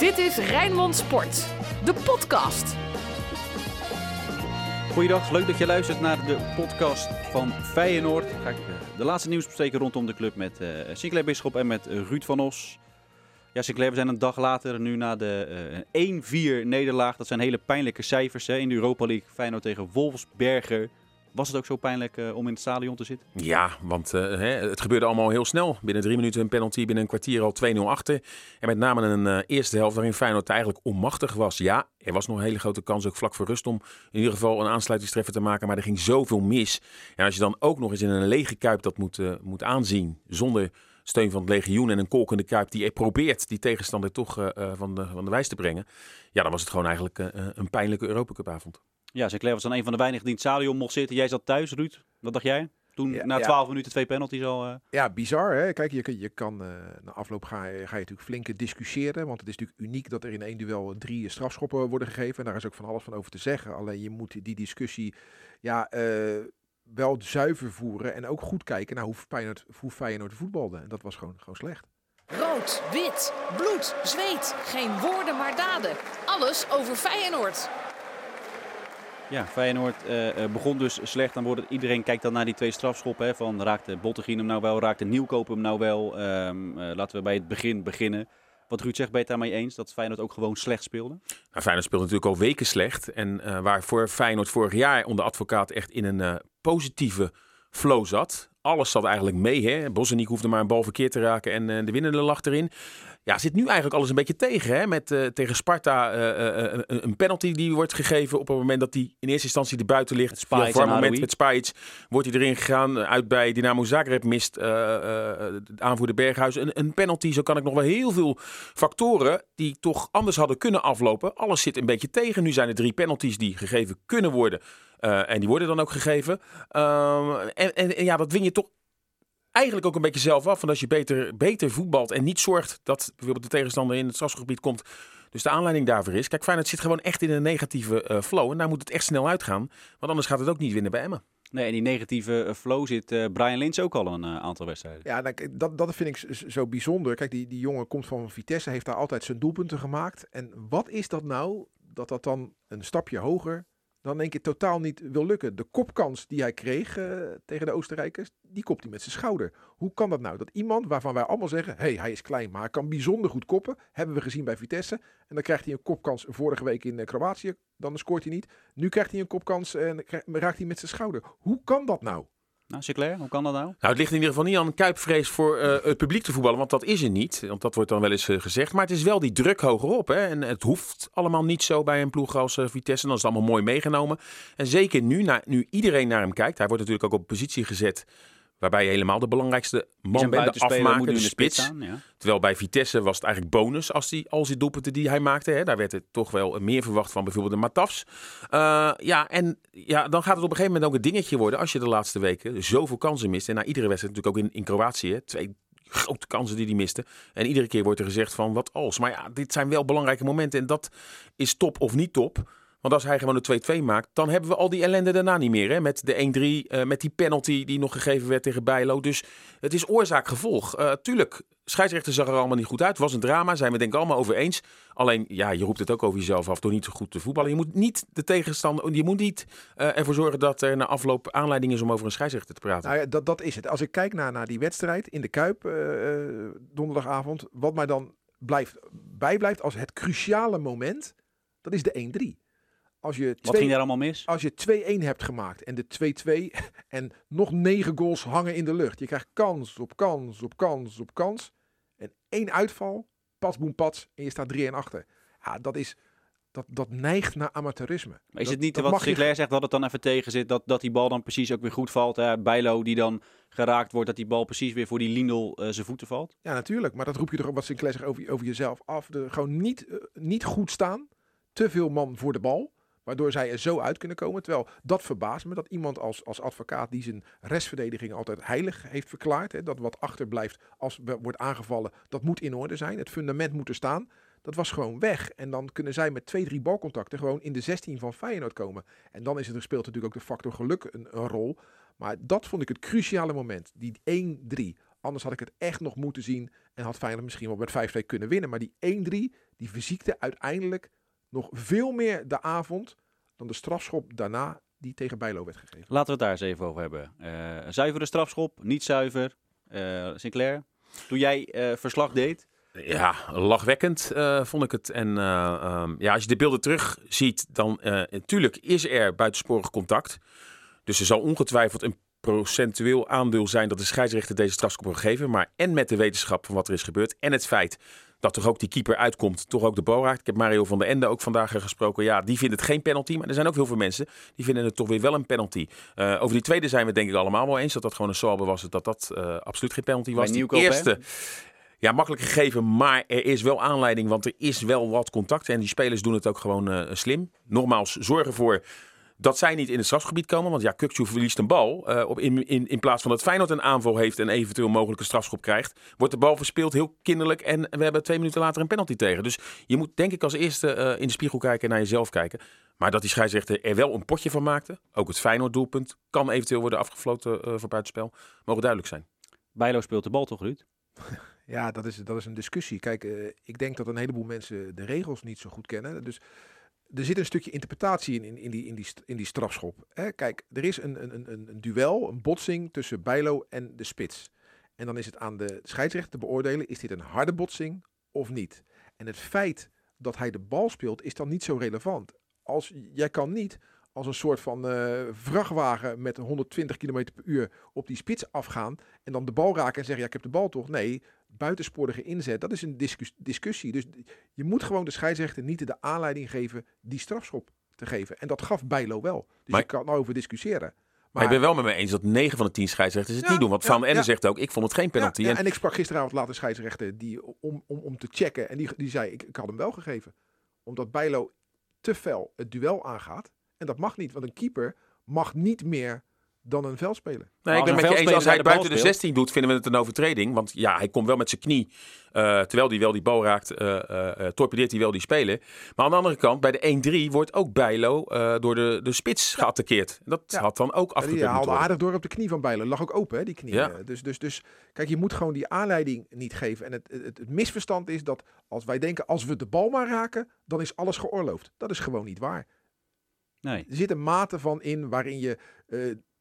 Dit is Rijnmond Sport, de podcast. Goeiedag, leuk dat je luistert naar de podcast van Feyenoord. Ga ik de laatste nieuws bespreken rondom de club met Sinclair Bisschop en met Ruud van Os. Ja, Sinclair, we zijn een dag later nu na de 1-4 nederlaag. Dat zijn hele pijnlijke cijfers hè, in de Europa League. Feyenoord tegen Wolfsberger. Was het ook zo pijnlijk om in het stadion te zitten? Ja, want het gebeurde allemaal heel snel. Binnen 3 minuten een penalty, binnen een kwartier al 2-0 achter. En met name een eerste helft waarin Feyenoord eigenlijk onmachtig was. Ja, er was nog een hele grote kans, ook vlak voor rust, om in ieder geval een aansluitingstreffer te maken. Maar er ging zoveel mis. En als je dan ook nog eens in een lege kuip dat moet aanzien, zonder steun van het legioen en een kolkende kuip die probeert die tegenstander toch van de wijs te brengen. Ja, dan was het gewoon eigenlijk een pijnlijke Europacupavond. Ja, Sinclair was dan een van de weinigen die in het stadion mocht zitten. Jij zat thuis, Ruud. Wat dacht jij? Toen na 12 minuten 2 penalties al... Ja, bizar hè. Kijk, je kan na afloop ga je natuurlijk flink discussiëren. Want het is natuurlijk uniek dat er in één duel 3 strafschoppen worden gegeven. En daar is ook van alles van over te zeggen. Alleen je moet die discussie... wel zuiver voeren en ook goed kijken naar hoe Feyenoord voetbalde. En dat was gewoon slecht. Rood, wit, bloed, zweet. Geen woorden, maar daden. Alles over Feyenoord. Ja, Feyenoord begon dus slecht. Dan wordt iedereen kijkt dan naar die 2 strafschoppen. Hè, van raakte Bottenhagen hem nou wel, raakte Nieuwkoop hem nou wel. Laten we bij het begin beginnen. Wat Ruud zegt, ben je het daarmee eens dat Feyenoord ook gewoon slecht speelde? Nou, Feyenoord speelde natuurlijk al weken slecht. En waarvoor Feyenoord vorig jaar onder Advocaat echt in een positieve flow zat. Alles zat eigenlijk mee. Hè? Bosniek hoefde maar een bal verkeerd te raken en de winnende lag erin. Ja, zit nu eigenlijk alles een beetje tegen. Hè? Met tegen Sparta een penalty die wordt gegeven op het moment dat die in eerste instantie er buiten ligt. Spajić op een moment met Spajić wordt hij erin gegaan. Uit bij Dynamo Zagreb mist aanvoerder Berghuis een penalty. Zo kan ik nog wel heel veel factoren die toch anders hadden kunnen aflopen. Alles zit een beetje tegen. Nu zijn er 3 penalties die gegeven kunnen worden. En die worden dan ook gegeven. En dat win je toch eigenlijk ook een beetje zelf af. Want als je beter voetbalt en niet zorgt dat bijvoorbeeld de tegenstander in het strafschopgebied komt. Dus de aanleiding daarvoor is. Kijk, Feyenoord zit gewoon echt in een negatieve flow. En daar moet het echt snel uitgaan. Want anders gaat het ook niet winnen bij Emmen. Nee, en die negatieve flow zit Brian Lintz ook al een aantal wedstrijden. Ja, nou, dat vind ik zo bijzonder. Kijk, die jongen komt van Vitesse. Heeft daar altijd zijn doelpunten gemaakt. En wat is dat nou? Dat dan een stapje hoger... dan denk je totaal niet wil lukken. De kopkans die hij kreeg tegen de Oostenrijkers, die kopt hij met zijn schouder. Hoe kan dat nou? Dat iemand waarvan wij allemaal zeggen, hij is klein, maar hij kan bijzonder goed koppen. Hebben we gezien bij Vitesse. En dan krijgt hij een kopkans vorige week in Kroatië. Dan scoort hij niet. Nu krijgt hij een kopkans en raakt hij met zijn schouder. Hoe kan dat nou? Nou, Sinclair, hoe kan dat nou? Nou, het ligt in ieder geval niet aan een kuipvrees voor het publiek te voetballen, want dat is er niet. Want dat wordt dan wel eens gezegd. Maar het is wel die druk hogerop. Hè? En het hoeft allemaal niet zo bij een ploeg als Vitesse. Dan is het allemaal mooi meegenomen. En zeker nu iedereen naar hem kijkt. Hij wordt natuurlijk ook op positie gezet waarbij je helemaal de belangrijkste man bent, de afmaker, de spits. Staan, ja. Terwijl bij Vitesse was het eigenlijk bonus als die doelpunten die hij maakte. Hè. Daar werd er toch wel meer verwacht van bijvoorbeeld de Matafs. Dan gaat het op een gegeven moment ook een dingetje worden... als je de laatste weken zoveel kansen mist. En na iedere wedstrijd natuurlijk ook in Kroatië... Hè, 2 grote kansen die hij miste. En iedere keer wordt er gezegd van wat als. Maar ja, dit zijn wel belangrijke momenten. En dat is top of niet top... Want als hij gewoon de 2-2 maakt, dan hebben we al die ellende daarna niet meer. Hè? Met de 1-3, met die penalty die nog gegeven werd tegen Bijlow. Dus het is oorzaak-gevolg. Tuurlijk, scheidsrechter zag er allemaal niet goed uit. Het was een drama, zijn we denk ik allemaal over eens. Alleen, ja, je roept het ook over jezelf af door niet goed te voetballen. Je moet niet de tegenstander, je moet niet ervoor zorgen dat er na afloop aanleiding is om over een scheidsrechter te praten. Nou ja, dat is het. Als ik kijk naar die wedstrijd in de Kuip donderdagavond, wat mij dan bijblijft als het cruciale moment, dat is de 1-3. Wat ging daar allemaal mis? Als je 2-1 hebt gemaakt en de 2-2 en nog 9 goals hangen in de lucht. Je krijgt kans op kans op kans op kans. En 1 uitval, pas boem pats en je staat 3-1 achter. Ja, dat neigt naar amateurisme. Maar is het niet wat Sinclair zegt, dat het dan even tegen zit, dat die bal dan precies ook weer goed valt? Hè? Bijlow die dan geraakt wordt, dat die bal precies weer voor die Lindel zijn voeten valt? Ja, natuurlijk. Maar dat roep je toch ook wat Sinclair zegt over jezelf af. Gewoon niet goed staan. Te veel man voor de bal. Waardoor zij er zo uit kunnen komen. Terwijl dat verbaast me dat iemand als Advocaat die zijn restverdediging altijd heilig heeft verklaard. Hè, dat wat achterblijft als wordt aangevallen, dat moet in orde zijn. Het fundament moet er staan. Dat was gewoon weg. En dan kunnen zij met 2-3 balcontacten gewoon in de 16 van Feyenoord komen. En dan speelt natuurlijk ook de factor geluk een rol. Maar dat vond ik het cruciale moment. Die 1-3. Anders had ik het echt nog moeten zien. En had Feyenoord misschien wel met 5-2 kunnen winnen. Maar die 1-3, die verziekte uiteindelijk nog veel meer de avond dan de strafschop daarna die tegen Bijlow werd gegeven. Laten we het daar eens even over hebben. Zuivere strafschop, niet zuiver. Sinclair, toen jij verslag deed... Ja, lachwekkend vond ik het. En ja, als je de beelden terug ziet, dan natuurlijk is er buitensporig contact. Dus er zal ongetwijfeld een procentueel aandeel zijn dat de scheidsrechter deze strafschop heeft gegeven. Maar en met de wetenschap van wat er is gebeurd en het feit dat toch ook die keeper uitkomt, toch ook de bal raakt. Ik heb Mario van der Ende ook vandaag gesproken. Ja, die vindt het geen penalty. Maar er zijn ook heel veel mensen die vinden het toch weer wel een penalty. Over die tweede zijn we denk ik allemaal wel eens. Dat dat gewoon een salbe was. Dat dat absoluut geen penalty was. De eerste... Ja, makkelijk gegeven, maar er is wel aanleiding, want er is wel wat contact. En die spelers doen het ook gewoon slim. Nogmaals, zorg ervoor dat zij niet in het strafgebied komen. Want ja, Kökçü verliest een bal. In plaats van dat Feyenoord een aanval heeft en eventueel mogelijke strafschop krijgt, wordt de bal verspeeld, heel kinderlijk. En we hebben 2 minuten later een penalty tegen. Dus je moet denk ik als eerste in de spiegel kijken en naar jezelf kijken. Maar dat die scheidsrechter er wel een potje van maakte, ook het Feyenoord doelpunt, kan eventueel worden afgefloten voor buitenspel. Mogen duidelijk zijn. Bijlow speelt de bal toch, Ruud? Ja, dat is een discussie. Kijk, ik denk dat een heleboel mensen de regels niet zo goed kennen. Dus er zit een stukje interpretatie in die strafschop. Hè? Kijk, er is een duel, een botsing tussen Bijlow en de spits. En dan is het aan de scheidsrechter te beoordelen, is dit een harde botsing of niet? En het feit dat hij de bal speelt, is dan niet zo relevant. Jij kan niet als een soort van vrachtwagen met 120 km per uur op die spits afgaan en dan de bal raken en zeggen, ja, ik heb de bal toch? Nee, buitensporige inzet, dat is een discussie. Dus je moet gewoon de scheidsrechter niet de aanleiding geven die strafschop te geven. En dat gaf Bijlow wel. Dus je kan erover discusseren. Maar ik ben wel met me eens dat 9 van de 10 scheidsrechters het niet doen. Want Van Ende zegt ook, ik vond het geen penalty. En ik sprak gisteravond laat een scheidsrechter die, om te checken. En die zei, ik had hem wel gegeven. Omdat Bijlow te fel het duel aangaat. En dat mag niet, want een keeper mag niet meer dan een veldspeler. Nee, ik ben met je eens, als hij buiten de 16 doet, vinden we het een overtreding. Want ja, hij komt wel met zijn knie, terwijl hij wel die bal raakt, torpedeert hij wel die speler. Maar aan de andere kant, bij de 1-3 wordt ook Bijlow door de spits geattackeerd. Dat had dan ook afgekeurd. Hij haalde aardig door op de knie van Bijlow. Lag ook open, hè, die knie. Ja. Dus kijk, je moet gewoon die aanleiding niet geven. En het misverstand is dat als wij denken, als we de bal maar raken, dan is alles geoorloofd. Dat is gewoon niet waar. Nee. Er zit een mate van in waarin je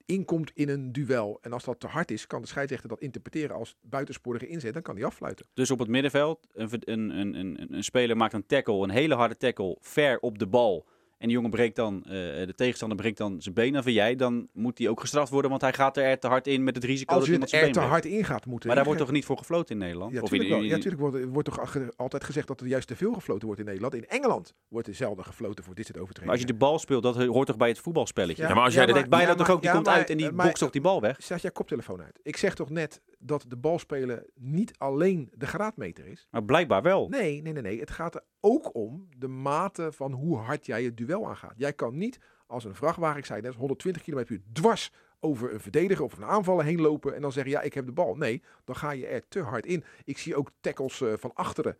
inkomt in een duel. En als dat te hard is, kan de scheidsrechter dat interpreteren als buitensporige inzet. Dan kan hij affluiten. Dus op het middenveld, een speler maakt een tackle, een hele harde tackle, ver op de bal. En die jongen breekt dan, de tegenstander breekt dan zijn been af en jij. Dan moet hij ook gestraft worden, want hij gaat er te hard in met het risico als dat iemand zijn been breekt. Als je er te hard in gaat moeten. Maar daar wordt toch niet voor gefloten in Nederland? Ja, natuurlijk wordt toch altijd gezegd dat er juist te veel gefloten wordt in Nederland. In Engeland wordt er zelden gefloten voor dit soort overtredingen. Maar als je de bal speelt, dat hoort toch bij het voetbalspelletje? Ja, maar als jij denkt, Bijlow toch ook, die komt uit en die bokst toch die bal weg? Zet jij koptelefoon uit. Ik zeg toch net dat de bal spelen niet alleen de graadmeter is. Maar blijkbaar wel. Nee. Het gaat er ook om de mate van hoe hard jij het duel aangaat. Jij kan niet als een vrachtwagen, ik zei net, 120 km per uur dwars over een verdediger of een aanvaller heen lopen en dan zeggen, ja, ik heb de bal. Nee, dan ga je er te hard in. Ik zie ook tackles van achteren.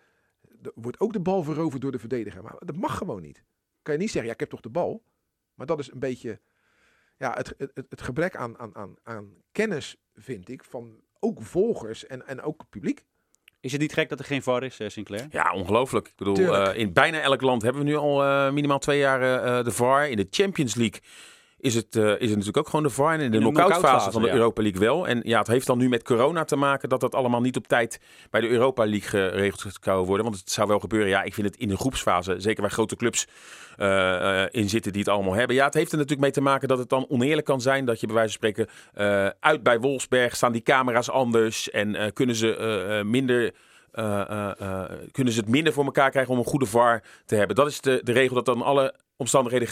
Er wordt ook de bal veroverd door de verdediger. Maar dat mag gewoon niet. Kan je niet zeggen, ja, ik heb toch de bal. Maar dat is een beetje het gebrek aan kennis, vind ik, van ook volgers en ook publiek. Is het niet gek dat er geen VAR is, Sinclair? Ja, ongelooflijk. Ik bedoel, in bijna elk land hebben we nu al minimaal 2 jaar de VAR. In de Champions League is het natuurlijk ook gewoon de VAR. En in de knock-outfase van de Europa League wel. En ja, het heeft dan nu met corona te maken dat dat allemaal niet op tijd bij de Europa League geregeld kan worden. Want het zou wel gebeuren. Ja, ik vind het in de groepsfase, zeker waar grote clubs in zitten die het allemaal hebben. Ja, het heeft er natuurlijk mee te maken dat het dan oneerlijk kan zijn dat je bij wijze van spreken uit bij Wolfsberger staan die camera's anders en kunnen ze het minder voor elkaar krijgen om een goede VAR te hebben. Dat is de regel dat dan alle omstandigheden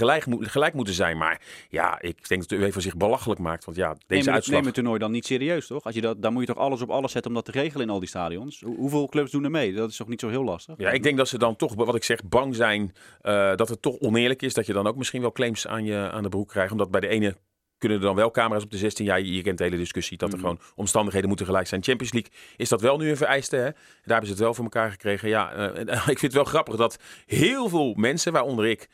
gelijk moeten zijn. Maar ja, ik denk dat de UEFA zich belachelijk maakt. Want ja, deze uitslag... Neem het toernooi dan niet serieus, toch? Als je daar moet je toch alles op alles zetten om dat te regelen in al die stadions? Hoeveel clubs doen er mee? Dat is toch niet zo heel lastig? Ja, ik denk dat ze dan toch, wat ik zeg, bang zijn dat het toch oneerlijk is. Dat je dan ook misschien wel claims aan de broek krijgt. Omdat bij de ene kunnen er dan wel camera's op de 16. Ja, je kent de hele discussie dat er gewoon omstandigheden moeten gelijk zijn. Champions League is dat wel nu een vereiste, hè? Daar hebben ze het wel voor elkaar gekregen. Ja, ik vind het wel grappig dat heel veel mensen, waaronder ik,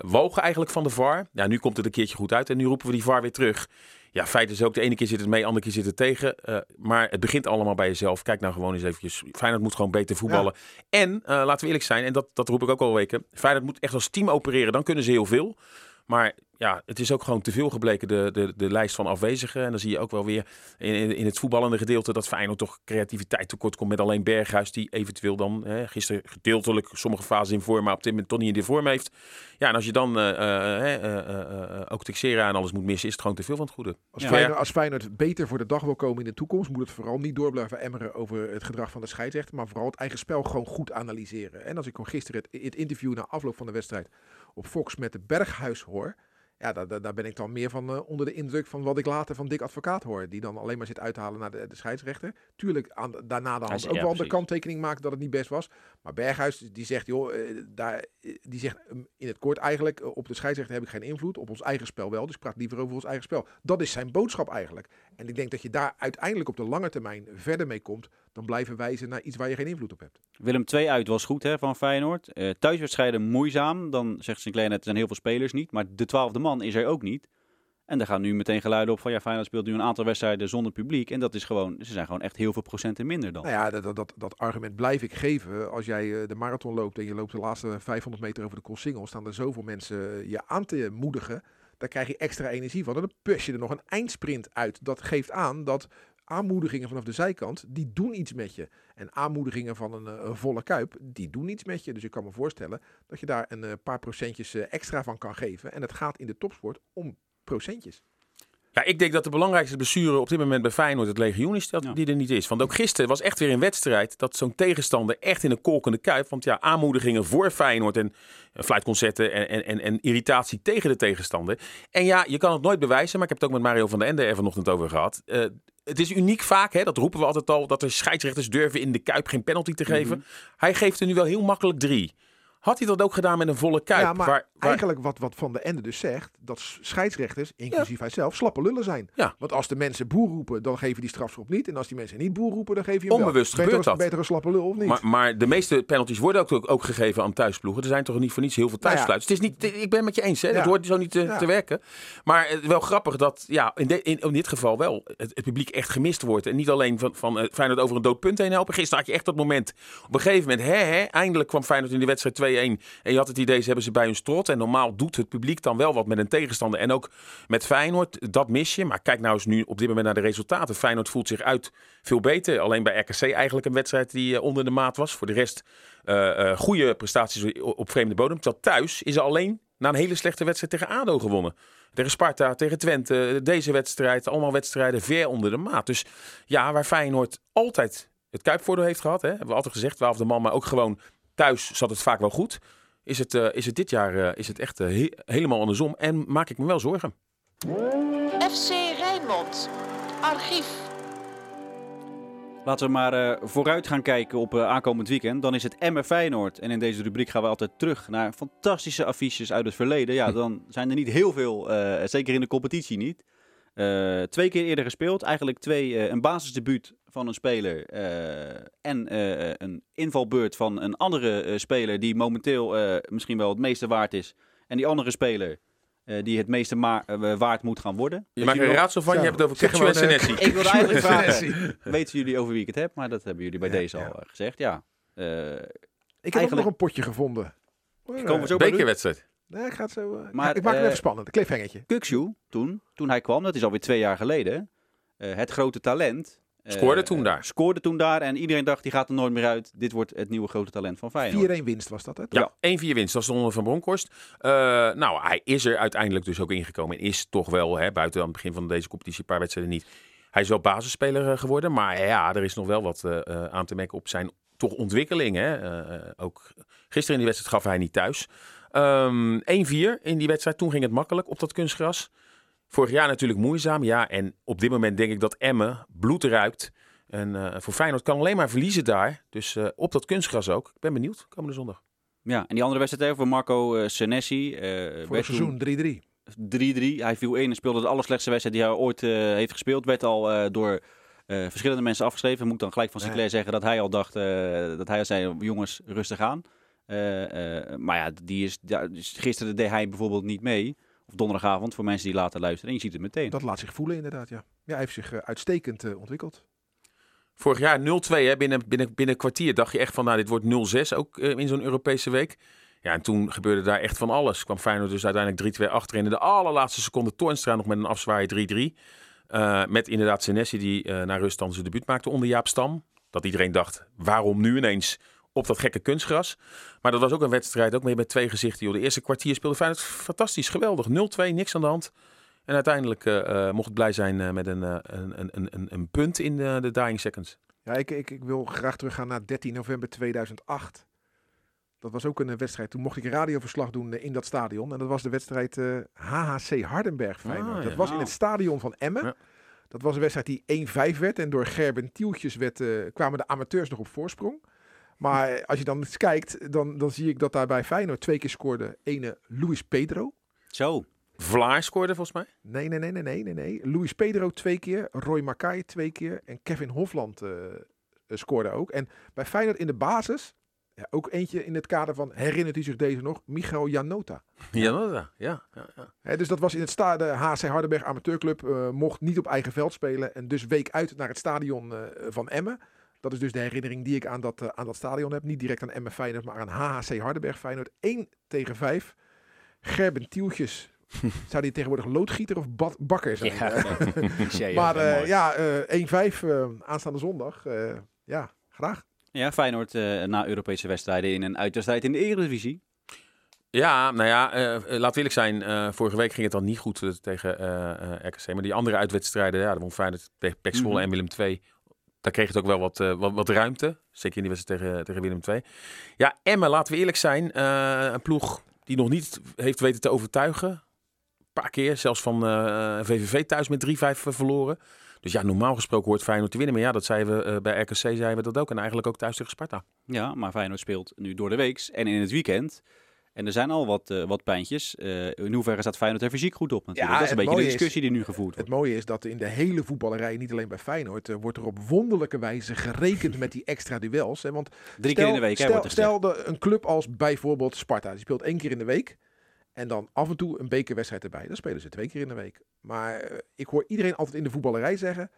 wogen eigenlijk van de VAR. Ja, nu komt het een keertje goed uit en nu roepen we die VAR weer terug. Ja, feit is ook, de ene keer zit het mee, de andere keer zit het tegen. Maar het begint allemaal bij jezelf. Kijk nou gewoon eens eventjes. Feyenoord moet gewoon beter voetballen. Ja. En, laten we eerlijk zijn, en dat roep ik ook al weken. Feyenoord moet echt als team opereren, dan kunnen ze heel veel. Maar ja, het is ook gewoon te veel gebleken, de lijst van afwezigen. En dan zie je ook wel weer in het voetballende gedeelte dat Feyenoord toch creativiteit tekort komt met alleen Berghuis. Die eventueel dan gisteren gedeeltelijk sommige fases in vorm, maar op dit moment toch niet in de vorm heeft. Ja, en als je dan ook Teixeira en alles moet missen, is het gewoon te veel van het goede. Als Feyenoord beter voor de dag wil komen in de toekomst, moet het vooral niet door blijven emmeren over het gedrag van de scheidsrechter. Maar vooral het eigen spel gewoon goed analyseren. En als ik gewoon gisteren het interview na afloop van de wedstrijd op Fox met de Berghuis hoor. Ja, daar ben ik dan meer van onder de indruk van wat ik later van Dick Advocaat hoor. Die dan alleen maar zit uithalen naar de scheidsrechter. Tuurlijk, daarna de hand ook wel de kanttekening maakt dat het niet best was. Maar Berghuis die zegt, joh, die zegt in het kort eigenlijk, op de scheidsrechter heb ik geen invloed. Op ons eigen spel wel, dus ik praat liever over ons eigen spel. Dat is zijn boodschap eigenlijk. En ik denk dat je daar uiteindelijk op de lange termijn verder mee komt dan blijven wijzen naar iets waar je geen invloed op hebt. Willem II uit was goed van Feyenoord. Thuiswedstrijden moeizaam. Dan zegt Sinclair net, er zijn heel veel spelers niet. Maar de 12e man is er ook niet. En daar gaan nu meteen geluiden op van ja, Feyenoord speelt nu een aantal wedstrijden zonder publiek. En dat is gewoon, ze zijn gewoon echt heel veel procenten minder dan. Nou ja, dat argument blijf ik geven. Als jij de marathon loopt en je loopt de laatste 500 meter over de Koolsingel, staan er zoveel mensen je aan te moedigen. Daar krijg je extra energie van. En dan push je er nog een eindsprint uit. Dat geeft aan dat aanmoedigingen vanaf de zijkant, die doen iets met je. En aanmoedigingen van een volle kuip, die doen iets met je. Dus ik kan me voorstellen dat je daar een paar procentjes extra van kan geven. En het gaat in de topsport om procentjes. Ja, ik denk dat de belangrijkste blessure op dit moment bij Feyenoord het legioen is, die er niet is. Want ook gisteren was echt weer een wedstrijd dat zo'n tegenstander echt in een kolkende kuip. Want ja, aanmoedigingen voor Feyenoord en fluitconcerten en irritatie tegen de tegenstander. En ja, je kan het nooit bewijzen, maar ik heb het ook met Mario van der Ende er vanochtend over gehad. Het is uniek vaak, dat roepen we altijd al, dat de scheidsrechters durven in de kuip geen penalty te geven. Mm-hmm. Hij geeft er nu wel heel makkelijk 3. Had hij dat ook gedaan met een volle kuip? Ja, maar eigenlijk wat Van der Ende dus zegt, dat scheidsrechters, inclusief hijzelf, slappe lullen zijn. Ja. Want als de mensen boer roepen, dan geven die strafschop niet. En als die mensen niet boer roepen, dan geef je hem onbewust wel. Onbewust gebeurt dat. Beter een slappe lul of niet. Maar de meeste penalties worden ook gegeven aan thuisploegen. Er zijn toch niet voor niets heel veel thuisfluiters. Het is niet, ik ben het met je eens, hè? Ja. Dat hoort zo niet te werken. Maar wel grappig dat in dit geval wel het publiek echt gemist wordt. En niet alleen van Feyenoord over een dood punt heen helpen. Gisteren had je echt dat moment. Op een gegeven moment, eindelijk kwam Feyenoord in de wedstrijd 2. En je had het idee, ze hebben ze bij hun strot. En normaal doet het publiek dan wel wat met een tegenstander. En ook met Feyenoord, dat mis je. Maar kijk nou eens nu op dit moment naar de resultaten. Feyenoord voelt zich uit veel beter. Alleen bij RKC eigenlijk een wedstrijd die onder de maat was. Voor de rest goede prestaties op vreemde bodem. Terwijl thuis is er alleen na een hele slechte wedstrijd tegen ADO gewonnen. Tegen Sparta, tegen Twente, deze wedstrijd. Allemaal wedstrijden ver onder de maat. Dus ja, waar Feyenoord altijd het kuipvoordeel heeft gehad. Hè, hebben we altijd gezegd, 12e man, maar ook gewoon... Thuis zat het vaak wel goed. Is het dit jaar is het echt helemaal andersom. En maak ik me wel zorgen. FC Rijnmond. Archief. Laten we maar vooruit gaan kijken op aankomend weekend. Dan is het Emmen Feyenoord. En in deze rubriek gaan we altijd terug naar fantastische affiches uit het verleden. Ja, dan zijn er niet heel veel. Zeker in de competitie niet. 2 keer eerder gespeeld. Eigenlijk 2. Een basisdebuut van een speler. En een invalbeurt van een andere speler. Die momenteel misschien wel het meeste waard is. En die andere speler. Die het meeste waard moet gaan worden. Je maakt er een raadsel van. Je hebt het over Kökçü en Senesi. Ik wilde eigenlijk vragen. Weten jullie over wie ik het heb? Maar dat hebben jullie bij deze al gezegd. Ja. Ik heb ook nog een potje gevonden. Bekerwedstrijd. Nee, ik ga het zo... Maar, ik maak het even spannend. Een cliffhangertje. Kökçü, toen hij kwam, dat is alweer 2 jaar geleden. Het grote talent. Scoorde toen daar en iedereen dacht, die gaat er nooit meer uit. Dit wordt het nieuwe grote talent van Feyenoord. 4-1 winst was dat, hè? Ja, 1-4 winst. Dat is onder Van Bronckhorst. Nou, hij is er uiteindelijk dus ook ingekomen. En is toch wel, buiten aan het begin van deze competitie, een paar wedstrijden niet. Hij is wel basisspeler geworden. Maar ja, er is nog wel wat aan te merken op zijn toch ontwikkeling. Hè? Ook gisteren in die wedstrijd gaf hij niet thuis. 1-4 in die wedstrijd. Toen ging het makkelijk op dat kunstgras. Vorig jaar natuurlijk moeizaam. Ja, en op dit moment denk ik dat Emmen bloed ruikt. En voor Feyenoord kan alleen maar verliezen daar. Dus op dat kunstgras ook. Ik ben benieuwd. Komende zondag. Ja, en die andere wedstrijd over Marco Senesi. Voor het seizoen 3-3. Hij viel in en speelde de allerslechtste wedstrijd die hij ooit heeft gespeeld. Werd al door... verschillende mensen afgeschreven. Moet dan gelijk van Sinclair zeggen dat hij al dacht... dat hij al zei, jongens, rustig aan. Maar ja, gisteren deed hij bijvoorbeeld niet mee. Of donderdagavond, voor mensen die later luisteren. En je ziet het meteen. Dat laat zich voelen inderdaad, ja. Ja, hij heeft zich uitstekend ontwikkeld. Vorig jaar 0-2, hè, binnen kwartier dacht je echt van, nou, dit wordt 0-6 ook in zo'n Europese week. Ja, en toen gebeurde daar echt van alles. Kwam Feyenoord dus uiteindelijk 3-2 achter. En in de allerlaatste seconde Toornstra nog met een afzwaai 3-3. Met inderdaad Senesi die naar rust dan zijn debuut maakte onder Jaap Stam. Dat iedereen dacht, waarom nu ineens op dat gekke kunstgras? Maar dat was ook een wedstrijd, ook met twee gezichten. Joh. De eerste kwartier speelde Feyenoord fantastisch, geweldig. 0-2, niks aan de hand. En uiteindelijk mocht het blij zijn met een punt in de dying seconds. Ja, ik wil graag teruggaan naar 13 november 2008. Dat was ook een wedstrijd. Toen mocht ik radioverslag doen in dat stadion. En dat was de wedstrijd HHC Hardenberg. Feyenoord. Dat was in het stadion van Emmen. Ja. Dat was een wedstrijd die 1-5 werd. En door Gerben Tieltjes kwamen de amateurs nog op voorsprong. Maar als je dan eens kijkt, dan zie ik dat daar bij Feyenoord 2 keer scoorde. Ene Luis Pedro. Zo. Vlaar scoorde volgens mij? Nee. Luis Pedro 2 keer. Roy Makai 2 keer. En Kevin Hofland scoorde ook. En bij Feyenoord in de basis... Ja, ook eentje in het kader van, herinnert u zich deze nog? Michael Janota. Janota, ja. He, dus dat was in het stadion, HC Hardenberg amateurclub, mocht niet op eigen veld spelen. En dus week uit naar het stadion van Emmen. Dat is dus de herinnering die ik aan dat stadion heb. Niet direct aan Emmen Feyenoord, maar aan HHC Hardenberg Feyenoord. 1-5. Gerben Tieltjes. Zou die tegenwoordig loodgieter of bakker zijn? Ja. Maar 1-5 aanstaande zondag. Ja, graag. Ja, Feyenoord na Europese wedstrijden in een uitwedstrijd in de Eredivisie. Ja, nou ja, laat eerlijk zijn. Vorige week ging het dan niet goed tegen RKC. Maar die andere uitwedstrijden, ja, dan won Feyenoord tegen PSV en Willem II. Daar kreeg het ook wel wat ruimte. Zeker in die wedstrijd tegen Willem II. Ja, Emmen, laten we eerlijk zijn. Een ploeg die nog niet heeft weten te overtuigen. Een paar keer, zelfs van VVV thuis met 3-5 verloren. Dus ja, normaal gesproken hoort Feyenoord te winnen. Maar ja, dat zeiden we bij RKC, zeiden we dat ook. En eigenlijk ook thuis tegen Sparta. Ja, maar Feyenoord speelt nu door de week en in het weekend. En er zijn al wat pijntjes. In hoeverre staat Feyenoord er fysiek goed op natuurlijk. Ja, dat is een beetje de discussie die nu gevoerd wordt. Het mooie is dat in de hele voetballerij, niet alleen bij Feyenoord, wordt er op wonderlijke wijze gerekend met die extra duels. Hè? Want 3 keer in de week. Stel een club als bijvoorbeeld Sparta. Die speelt 1 keer in de week. En dan af en toe een bekerwedstrijd erbij. Dan spelen ze 2 keer in de week. Maar ik hoor iedereen altijd in de voetballerij zeggen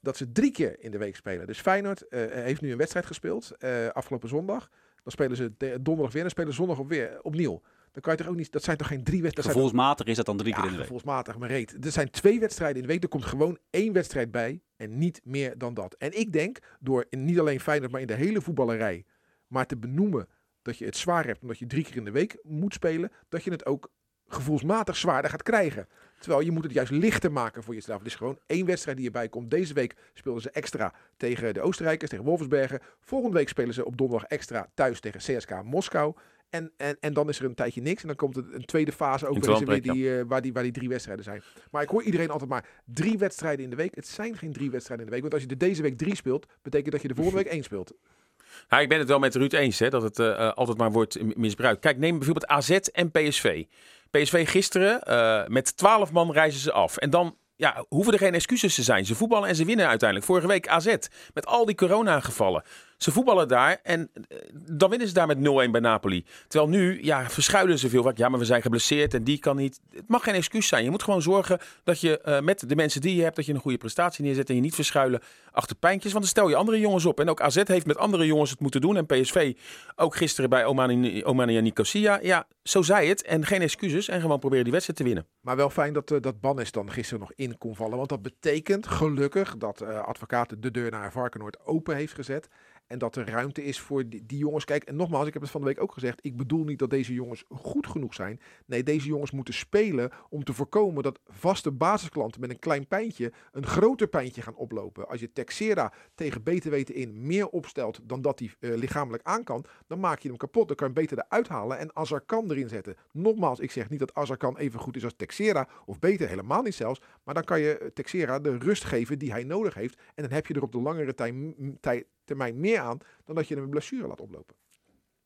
dat ze 3 keer in de week spelen. Dus Feyenoord heeft nu een wedstrijd gespeeld afgelopen zondag. Dan spelen ze donderdag weer en spelen ze zondag opnieuw. Dan kan je toch ook niet. Dat zijn toch geen 3 wedstrijden. Gevoelsmatig is dat dan 3 keer in de week. Gevoelsmatig, maar reet. Er zijn 2 wedstrijden in de week. Er komt gewoon 1 wedstrijd bij en niet meer dan dat. En ik denk door niet alleen Feyenoord, maar in de hele voetballerij maar te benoemen dat je het zwaar hebt omdat je 3 keer in de week moet spelen, dat je het ook gevoelsmatig zwaarder gaat krijgen. Terwijl je moet het juist lichter maken voor jezelf. Het is gewoon 1 wedstrijd die erbij komt. Deze week speelden ze extra tegen de Oostenrijkers, tegen Wolfsberger. Volgende week spelen ze op donderdag extra thuis tegen CSKA Moskou. En dan is er een tijdje niks. En dan komt een tweede fase ook weer waar die 3 wedstrijden zijn. Maar ik hoor iedereen altijd maar 3 wedstrijden in de week. Het zijn geen 3 wedstrijden in de week. Want als je er deze week 3 speelt, betekent dat je de volgende week 1 speelt. Ja, ik ben het wel met Ruud eens, hè, dat het altijd maar wordt misbruikt. Kijk, neem bijvoorbeeld AZ en PSV. PSV gisteren, met 12 man reizen ze af. En dan hoeven er geen excuses te zijn. Ze voetballen en ze winnen uiteindelijk. Vorige week AZ, met al die coronagevallen. Ze voetballen daar en dan winnen ze daar met 0-1 bij Napoli. Terwijl nu verschuilen ze veel vaak. Ja, maar we zijn geblesseerd en die kan niet. Het mag geen excuus zijn. Je moet gewoon zorgen dat je met de mensen die je hebt, dat je een goede prestatie neerzet en je niet verschuilen achter pijntjes. Want dan stel je andere jongens op. En ook AZ heeft met andere jongens het moeten doen. En PSV ook gisteren bij Omania Nicosia. Ja, zo zei het. En geen excuses en gewoon proberen die wedstrijd te winnen. Maar wel fijn dat Bannes dan gisteren nog in kon vallen. Want dat betekent gelukkig dat Advocaat de deur naar Varkenoord open heeft gezet. En dat er ruimte is voor die jongens. Kijk, en nogmaals, ik heb het van de week ook gezegd. Ik bedoel niet dat deze jongens goed genoeg zijn. Nee, deze jongens moeten spelen om te voorkomen dat vaste basisklanten met een klein pijntje een groter pijntje gaan oplopen. Als je Teixeira tegen beter weten in meer opstelt dan dat hij lichamelijk aan kan, dan maak je hem kapot. Dan kan je hem beter eruit halen en Azarkan erin zetten. Nogmaals, ik zeg niet dat Azarkan even goed is als Teixeira. Of beter, helemaal niet zelfs. Maar dan kan je Teixeira de rust geven die hij nodig heeft. En dan heb je er op de langere termijn meer aan dan dat je hem een blessure laat oplopen.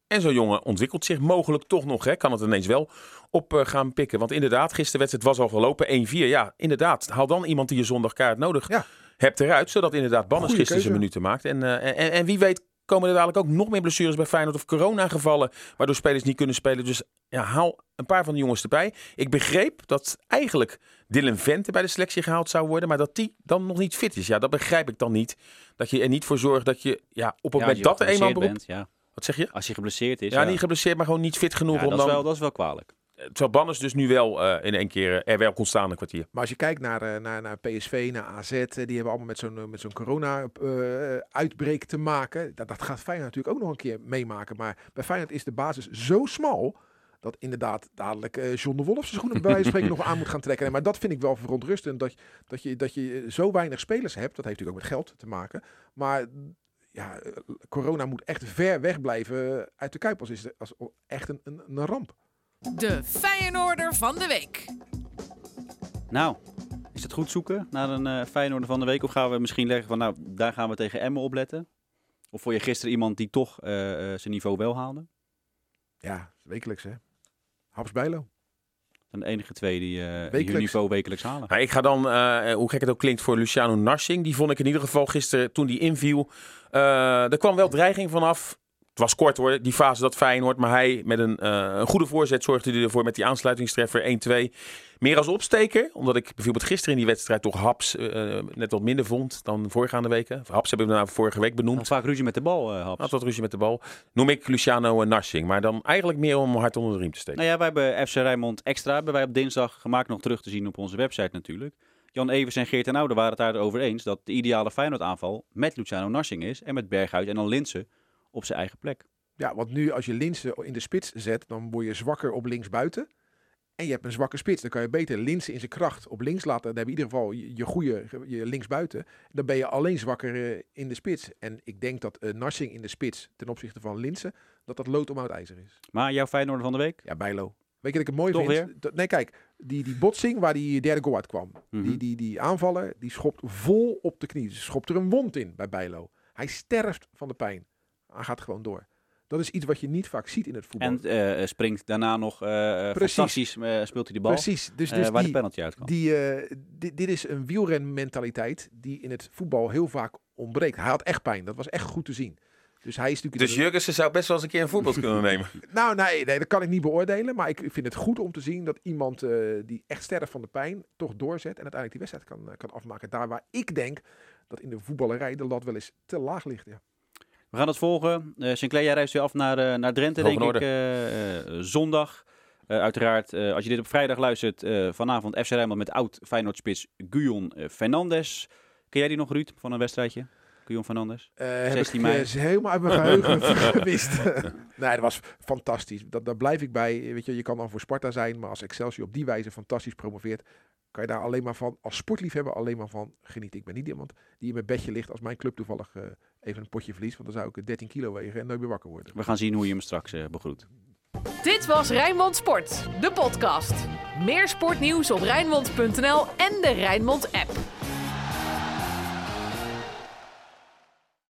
En zo'n jongen ontwikkelt zich mogelijk toch nog, hè? Kan het ineens wel op gaan pikken. Want inderdaad, gisteren wedstrijd was al gelopen, 1-4. Ja, inderdaad. Haal dan iemand die je zondag kaart nodig hebt eruit. Zodat inderdaad Bannes gisteren zijn minuten maakt. En wie weet komen er dadelijk ook nog meer blessures bij Feyenoord of corona-gevallen, waardoor spelers niet kunnen spelen. Dus ja, haal een paar van de jongens erbij. Ik begreep dat eigenlijk Dylan Vente bij de selectie gehaald zou worden, maar dat die dan nog niet fit is. Ja, dat begrijp ik dan niet. Dat je er niet voor zorgt dat je op het moment dat er eenmaal beroept... Ja. Wat zeg je? Als hij geblesseerd is. Ja, niet geblesseerd, maar gewoon niet fit genoeg. Ja, dat is wel kwalijk. Terwijl Banners dus nu wel in één keer er wel kon staan een kwartier. Maar als je kijkt naar PSV, naar AZ, die hebben allemaal met zo'n corona-uitbreek te maken. Dat gaat Feyenoord natuurlijk ook nog een keer meemaken. Maar bij Feyenoord is de basis zo smal dat inderdaad dadelijk John de Wolf zijn schoenen bij wijze van spreken nog aan moet gaan trekken. Maar dat vind ik wel verontrustend, dat je zo weinig spelers hebt. Dat heeft natuurlijk ook met geld te maken. Maar... ja, corona moet echt ver weg blijven uit de Kuip, als is het echt een ramp. De Feyenoorder van de week. Nou, is het goed zoeken naar een Feyenoorder van de week? Of gaan we misschien leggen van, nou, daar gaan we tegen Emmen op letten? Of vond je gisteren iemand die toch zijn niveau wel haalde? Ja, wekelijks hè. Haps Bijlow. De enige twee die hun niveau wekelijks halen. Nou, ik ga dan, hoe gek het ook klinkt, voor Luciano Narsingh. Die vond ik in ieder geval gisteren, toen die inviel... er kwam wel dreiging vanaf. Het was kort hoor, die fase dat Feyenoord. Maar hij met een goede voorzet zorgde hij ervoor met die aansluitingstreffer 1-2. Meer als opsteker. Omdat ik bijvoorbeeld gisteren in die wedstrijd toch Haps net wat minder vond dan voorgaande weken. Haps heb ik daarna vorige week benoemd. Had vaak ruzie met de bal, Haps. Had wat ruzie met de bal. Noem ik Luciano Narsingh. Maar dan eigenlijk meer om hard onder de riem te steken. Nou ja, wij hebben FC Rijnmond Extra. Hebben wij op dinsdag gemaakt nog terug te zien op onze website natuurlijk. Jan Evers en Geert ten Oude waren het daarover eens dat de ideale Feyenoord aanval met Luciano Narsingh is. En met Berghuis en dan Linssen op zijn eigen plek. Ja, want nu als je Linssen in de spits zet, dan word je zwakker op linksbuiten. En je hebt een zwakke spits. Dan kan je beter Linssen in zijn kracht op links laten. Dan heb je in ieder geval je linksbuiten. Dan ben je alleen zwakker in de spits. En ik denk dat Narsingh in de spits ten opzichte van Linssen, dat lood om uit ijzer is. Maar jouw Feyenoord van de week? Ja, Bijlow. Weet je dat ik het mooi toch vind? Weer? Nee, kijk. Die botsing waar die derde goal uit kwam. Mm-hmm. Die aanvaller, die schopt vol op de knie. Dus schopt er een wond in bij Bijlow. Hij sterft van de pijn. Hij gaat gewoon door. Dat is iets wat je niet vaak ziet in het voetbal. En springt daarna nog fantastisch, speelt hij de bal. Precies. Dus waar de penalty uit kwam. Dit is een wielrenmentaliteit die in het voetbal heel vaak ontbreekt. Hij had echt pijn. Dat was echt goed te zien. Dus hij is natuurlijk... Dus Jurgensen zou best wel eens een keer een voorbeeld kunnen nemen. Nou, nee, dat kan ik niet beoordelen. Maar ik vind het goed om te zien dat iemand die echt sterft van de pijn toch doorzet en uiteindelijk die wedstrijd kan afmaken. Daar waar ik denk dat in de voetballerij de lat wel eens te laag ligt, ja. We gaan dat volgen. Sinclair, jij reist weer af naar Drenthe, denk ik. Zondag. Uiteraard, als je dit op vrijdag luistert, vanavond FC Rijnmond met oud-Feyenoord-spits Guyon Fernandes. Ken jij die nog, Ruud, van een wedstrijdje? Guyon Fernandes. 16 mei. Is helemaal uit mijn geheugen gewist. Nee, dat was fantastisch. Daar blijf ik bij. Weet je kan dan voor Sparta zijn, maar als Excelsior op die wijze fantastisch promoveert, kan je daar alleen maar van, als sportliefhebber, alleen maar van genieten. Ik ben niet iemand die in mijn bedje ligt als mijn club toevallig even een potje verliest. Want dan zou ik 13 kilo wegen en nooit meer wakker worden. We gaan zien hoe je hem straks begroet. Dit was Rijnmond Sport, de podcast. Meer sportnieuws op Rijnmond.nl en de Rijnmond app.